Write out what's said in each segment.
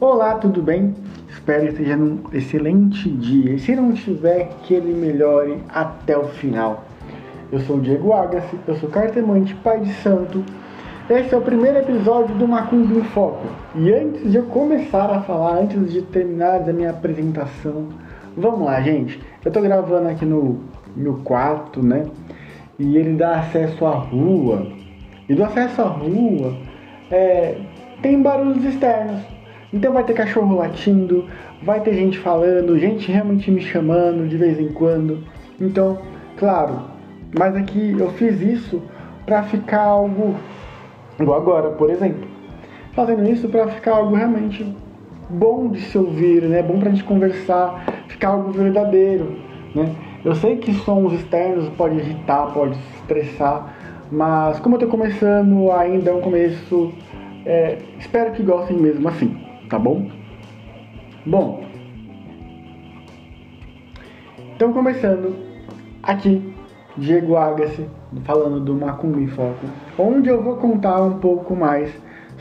Olá, tudo bem? Espero que esteja num excelente dia. E se não tiver, que ele melhore até o final. Eu sou o Diego Agassi, eu sou cartomante, pai de santo. Este é o primeiro episódio do Macumba em Foco. E antes de eu começar a falar, antes de terminar a minha apresentação, vamos lá, gente. Eu tô gravando aqui no meu quarto, né? E ele dá acesso à rua. E do acesso à rua, tem barulhos externos. Então vai ter cachorro latindo, vai ter gente falando, gente realmente me chamando de vez em quando. Então, claro, mas aqui eu fiz isso pra ficar algo, igual agora, por exemplo. Fazendo isso pra ficar algo realmente bom de se ouvir, né? Bom pra gente conversar, ficar algo verdadeiro, né? Eu sei que sons externos pode irritar, pode estressar, mas como eu tô começando ainda, é um começo, espero que gostem mesmo assim. Tá bom? Bom, então começando aqui, Diego Agassi, falando do Macumba em Foco, onde eu vou contar um pouco mais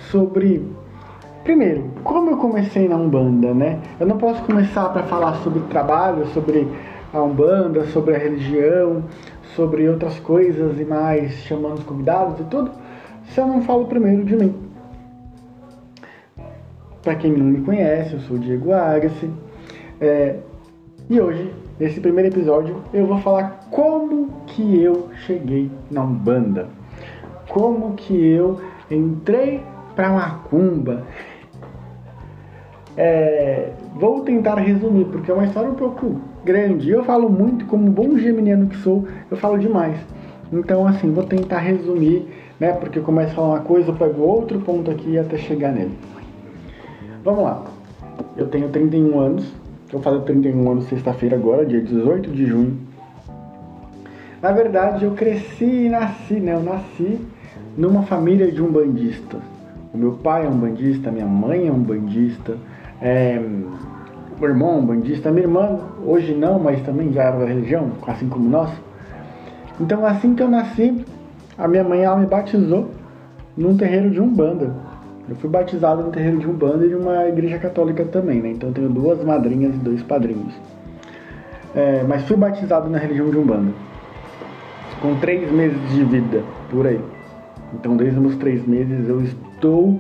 sobre, primeiro, como eu comecei na Umbanda, né? Eu não posso começar para falar sobre trabalho, sobre a Umbanda, sobre a religião, sobre outras coisas e mais, chamando os convidados e tudo, se eu não falo primeiro de mim. Para quem não me conhece, eu sou o Diego Agassi, e hoje, nesse primeiro episódio, eu vou falar como que eu cheguei na Umbanda, como que eu entrei para Macumba. Vou tentar resumir, porque é uma história um pouco grande, eu falo muito, como bom geminiano que sou, eu falo demais. Então, assim, vou tentar resumir, né, porque eu começo a falar uma coisa, eu pego outro ponto aqui até chegar nele. Vamos lá, eu tenho 31 anos, vou fazer 31 anos sexta-feira agora, dia 18 de junho. Na verdade, eu cresci e nasci, né? Eu nasci numa família de umbandistas. O meu pai é umbandista, minha mãe é umbandista, o meu irmão é umbandista, minha irmã, hoje não, mas também já era da religião, assim como nós. Então, assim que eu nasci, a minha mãe, ela me batizou num terreiro de umbanda. Eu fui batizado no terreiro de Umbanda e de uma igreja católica também, né? Então eu tenho duas madrinhas e dois padrinhos. Mas fui batizado na religião de Umbanda. Com 3 meses de vida, por aí. Então desde os 3 meses eu estou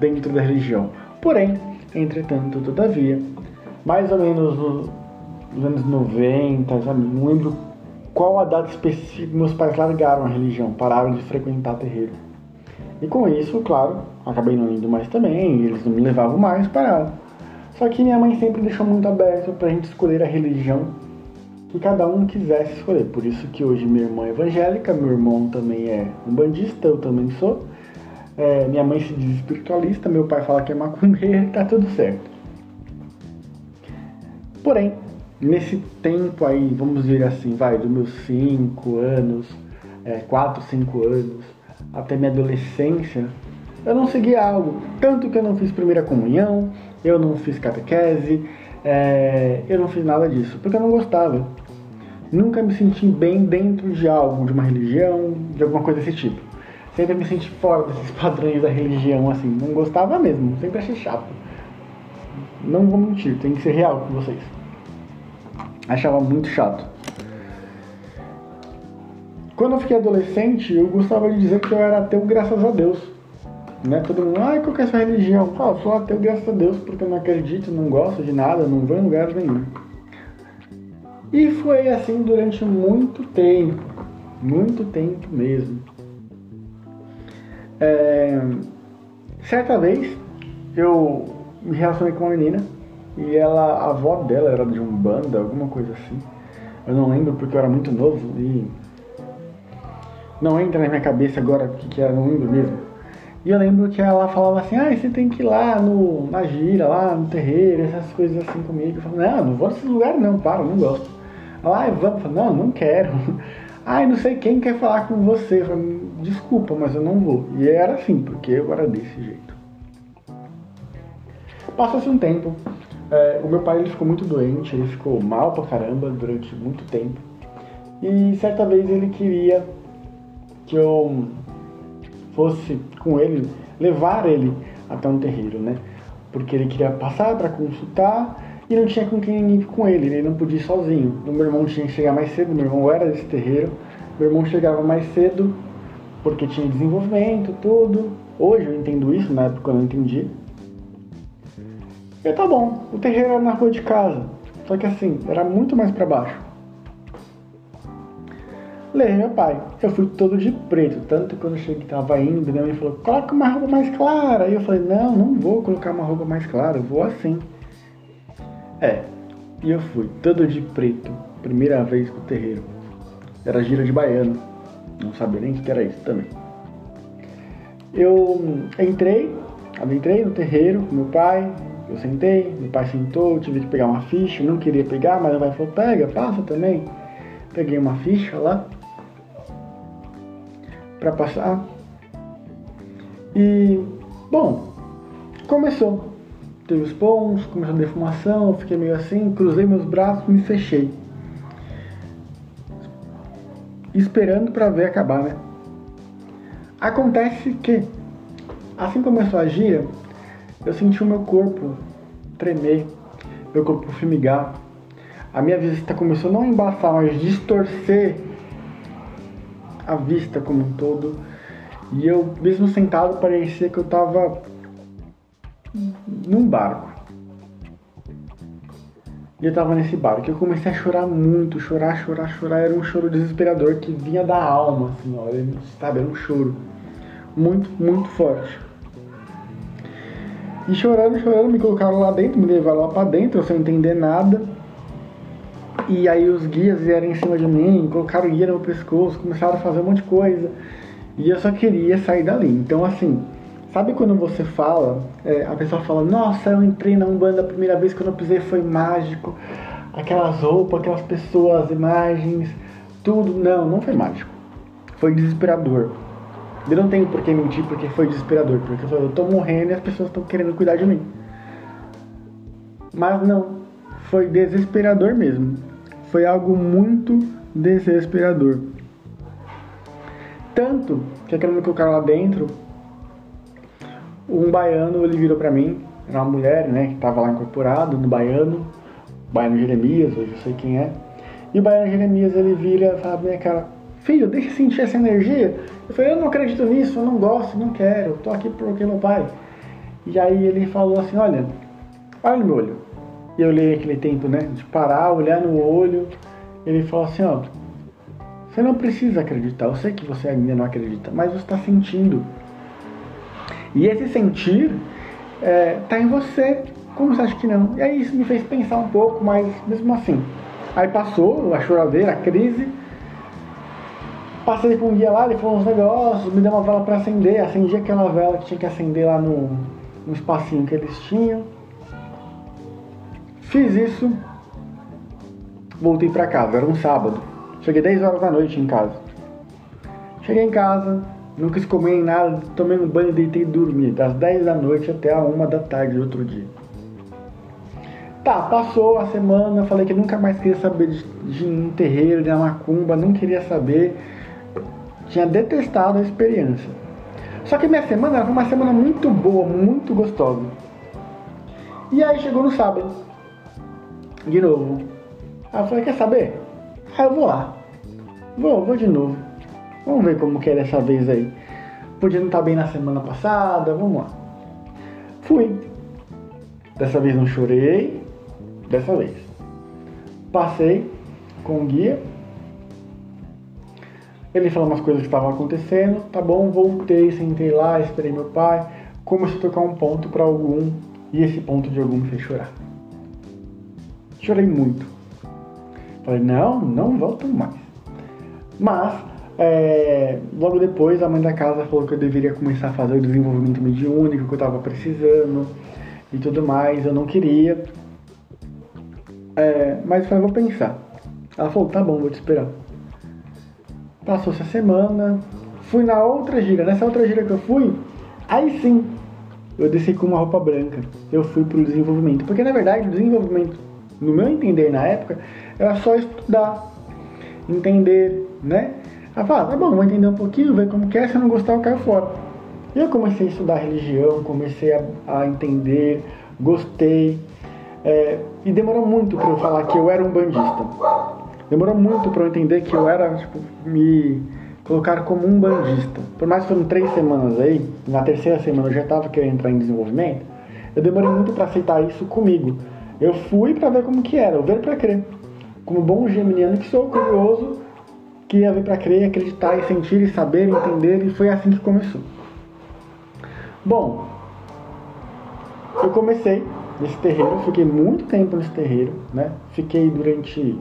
dentro da religião. Porém, entretanto, todavia, mais ou menos nos anos 90, sabe? Não lembro qual a data específica, meus pais largaram a religião, pararam de frequentar terreiro. E com isso, claro, acabei não indo mais também, eles não me levavam mais, pararam. Só que minha mãe sempre deixou muito aberto pra gente escolher a religião que cada um quisesse escolher. Por isso que hoje minha irmã é evangélica, meu irmão também é umbandista, eu também sou. Minha mãe se diz espiritualista, meu pai fala que é macumbeiro, tá tudo certo. Porém, nesse tempo aí, vamos dizer assim, vai, dos meus 5 anos, 4, 5 anos... até minha adolescência, eu não segui algo, tanto que eu não fiz primeira comunhão, eu não fiz catequese, eu não fiz nada disso, porque eu não gostava. Nunca me senti bem dentro de algo, de uma religião, de alguma coisa desse tipo. Sempre me senti fora desses padrões da religião, assim, não gostava mesmo, sempre achei chato. Não vou mentir, tem que ser real com vocês. Achava muito chato. Quando eu fiquei adolescente, eu gostava de dizer que eu era ateu graças a Deus, né? Todo mundo, qual que é essa religião? Eu sou ateu graças a Deus porque eu não acredito, não gosto de nada, não vou em lugar nenhum. E foi assim durante muito tempo mesmo. Certa vez, eu me relacionei com uma menina e ela, a avó dela era de Umbanda, alguma coisa assim. Eu não lembro porque eu era muito novo e... não entra na minha cabeça agora o que era, não lembro mesmo. E eu lembro que ela falava assim, você tem que ir lá na gira, lá no terreiro, essas coisas assim comigo. Eu falava, não vou nesses lugares não, não gosto. Ela, vamos. Eu falava, não quero. Não sei quem quer falar com você. Eu falava, desculpa, mas eu não vou. E era assim, porque eu era desse jeito. Passou-se um tempo. O meu pai, ele ficou muito doente, ele ficou mal pra caramba durante muito tempo. E certa vez ele queria... que eu fosse com ele, levar ele até um terreiro, né? porque ele queria passar para consultar e não tinha com quem ir com ele, ele não podia ir sozinho. Meu irmão tinha que chegar mais cedo, meu irmão era desse terreiro, meu irmão chegava mais cedo porque tinha desenvolvimento, tudo. Hoje eu entendo isso, na época eu não entendi. E tá bom, o terreiro era na rua de casa, só que assim, era muito mais pra baixo. Levei meu pai, eu fui todo de preto, tanto que quando eu cheguei, tava indo, minha mãe falou, coloca uma roupa mais clara. E eu falei, não vou colocar uma roupa mais clara, eu vou assim. E eu fui todo de preto, primeira vez pro terreiro. Era gira de baiano, não sabia nem o que era isso também. Eu entrei no terreiro com meu pai, eu sentei, meu pai sentou, eu tive que pegar uma ficha, não queria pegar, mas meu pai falou, pega, passa também. Peguei uma ficha lá pra passar. E, bom, começou. Teve os pontos, começou a defumação, eu fiquei meio assim, cruzei meus braços e me fechei. Esperando pra ver acabar, né? Acontece que, assim começou a gira, eu senti o meu corpo tremer, meu corpo fumigar. A minha vista começou não a embaçar, mas distorcer a vista como um todo. E eu, mesmo sentado, parecia que eu tava num barco. E eu tava nesse barco. Eu comecei a chorar muito, chorar. Era um choro desesperador que vinha da alma, assim, ó. Sabe, era um choro muito forte. E chorando, me colocaram lá dentro, me levaram lá pra dentro, sem entender nada. E aí os guias vieram em cima de mim, colocaram guia no meu pescoço, começaram a fazer um monte de coisa. E eu só queria sair dali. Então assim, sabe quando você fala, a pessoa fala, nossa, eu entrei na Umbanda a primeira vez, quando eu pisei foi mágico. Aquelas roupas, aquelas pessoas, imagens, tudo. Não foi mágico. Foi desesperador. Eu não tenho por que mentir, porque foi desesperador. Porque eu tô morrendo e as pessoas estão querendo cuidar de mim. Mas não, foi desesperador mesmo. Foi algo muito desesperador. Tanto que aquele me colocaram lá dentro, um baiano, ele virou pra mim. Era uma mulher, né, que tava lá incorporada no baiano. Baiano Jeremias, hoje eu sei quem é. E o baiano Jeremias, ele vira e fala pra minha cara, filho, deixa eu sentir essa energia. Eu falei, eu não acredito nisso, eu não gosto, não quero, eu tô aqui porque meu pai. E aí ele falou assim, olha no meu olho. E eu olhei aquele tempo, né, de parar, olhar no olho. Ele falou assim, você não precisa acreditar, eu sei que você ainda não acredita, mas você tá sentindo. E esse sentir tá em você, como você acha que não? E aí isso me fez pensar um pouco, mas mesmo assim. Aí passou a choradeira, a crise. Passei com um guia lá, ele falou uns negócios, me deu uma vela pra acender. Acendi aquela vela que tinha que acender lá no espacinho que eles tinham. Fiz isso, voltei pra casa, era um sábado. Cheguei 10 horas da noite em casa. Cheguei em casa, não quis comer nada, tomei um banho, deitei e dormi. Das 10 da noite até a 1 da tarde do outro dia. Tá, passou a semana, falei que nunca mais queria saber de um terreiro, de uma macumba, não queria saber. Tinha detestado a experiência. Só que minha semana era uma semana muito boa, muito gostosa. E aí chegou no sábado. De novo. Aí eu falei, quer saber? Aí eu vou lá. Vou de novo. Vamos ver como que é dessa vez aí. Podia não estar bem na semana passada, vamos lá. Fui. Dessa vez não chorei. Dessa vez. Passei com o guia. Ele falou umas coisas que estavam acontecendo, tá bom, voltei, sentei lá, esperei meu pai, comecei a tocar um ponto pra algum, e esse ponto de algum me fez chorar. Chorei muito. Falei, não volto mais. Mas, logo depois, a mãe da casa falou que eu deveria começar a fazer o desenvolvimento mediúnico, que eu tava precisando, e tudo mais, eu não queria. Mas eu falei, vou pensar. Ela falou, tá bom, vou te esperar. Passou essa semana, fui na outra gira. Nessa outra gira que eu fui, aí sim, eu desci com uma roupa branca. Eu fui pro desenvolvimento. Porque, na verdade, o desenvolvimento, no meu entender na época, era só estudar, entender, né? Ela falou, tá bom, vou entender um pouquinho, ver como que é, se eu não gostar, eu caio fora. E eu comecei a estudar religião, comecei a entender gostei. E demorou muito para eu falar que eu era umbandista. Demorou muito para eu entender que eu era, tipo, me colocar como umbandista. Por mais que foram 3 semanas aí, na terceira semana eu já estava querendo entrar em desenvolvimento, eu demorei muito para aceitar isso comigo. Eu fui para ver como que era, eu ver para crer. Como bom geminiano que sou, curioso, que ia ver para crer, acreditar, e sentir, e saber, entender, e foi assim que começou. Bom, eu comecei nesse terreiro, fiquei muito tempo nesse terreiro, né? Fiquei durante,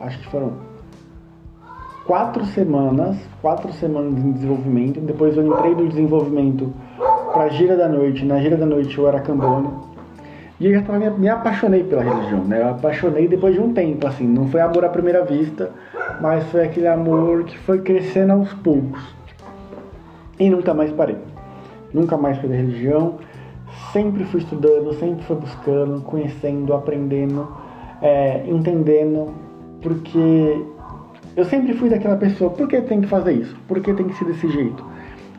acho que foram 4 semanas em desenvolvimento. Depois eu entrei do desenvolvimento para a gira da noite. Na gira da noite eu era cambona. E eu já me apaixonei pela religião, né? Eu apaixonei depois de um tempo, assim. Não foi amor à primeira vista, mas foi aquele amor que foi crescendo aos poucos. E nunca mais parei. Nunca mais fui da religião. Sempre fui estudando, sempre fui buscando, conhecendo, aprendendo, entendendo. Porque eu sempre fui daquela pessoa, por que tem que fazer isso? Por que tem que ser desse jeito?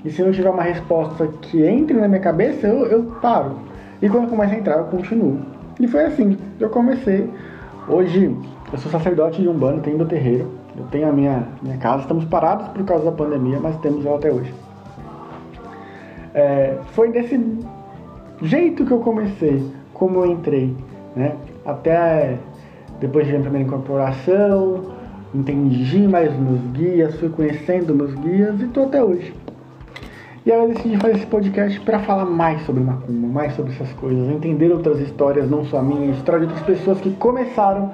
E se não tiver uma resposta que entre na minha cabeça, eu paro. E quando começa a entrar, eu continuo. E foi assim, eu comecei. Hoje, eu sou sacerdote de Umbanda, tenho meu terreiro, eu tenho a minha casa. Estamos parados por causa da pandemia, mas temos ela até hoje. Foi desse jeito que eu comecei, como eu entrei, né? Até depois de minha primeira incorporação, entendi mais meus guias, fui conhecendo meus guias e tô até hoje. E aí eu decidi fazer esse podcast para falar mais sobre Macumba, mais sobre essas coisas, entender outras histórias, não só a minha, a história de outras pessoas que começaram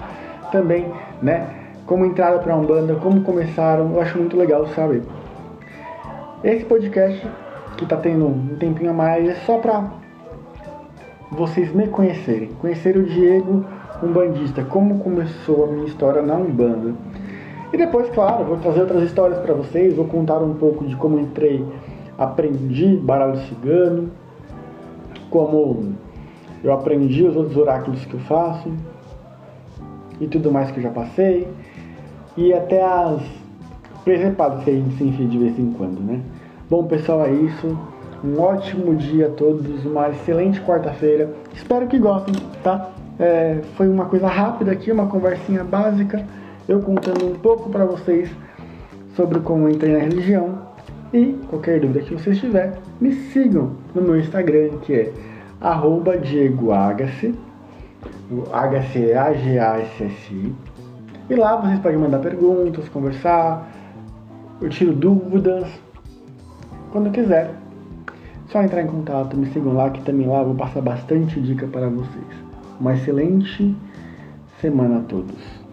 também, né? Como entraram para Umbanda, como começaram, eu acho muito legal saber. Esse podcast, que tá tendo um tempinho a mais, é só para vocês me conhecerem, conhecer o Diego umbandista, como começou a minha história na Umbanda. E depois, claro, vou trazer outras histórias para vocês, vou contar um pouco de como entrei, aprendi baralho cigano, como eu aprendi os outros oráculos que eu faço e tudo mais que eu já passei, e até as presepadas que a gente se enfia de vez em quando, né? Bom, pessoal, é isso. Um ótimo dia a todos, uma excelente quarta-feira. Espero que gostem, tá? Foi uma coisa rápida aqui, uma conversinha básica, eu contando um pouco para vocês sobre como eu entrei na religião. E qualquer dúvida que vocês tiverem, me sigam no meu Instagram, que é @Diego Agassi. O Agassi é AGASSI. E lá vocês podem mandar perguntas, conversar, eu tiro dúvidas quando quiser. Só entrar em contato, me sigam lá, que também lá eu vou passar bastante dica para vocês. Uma excelente semana a todos.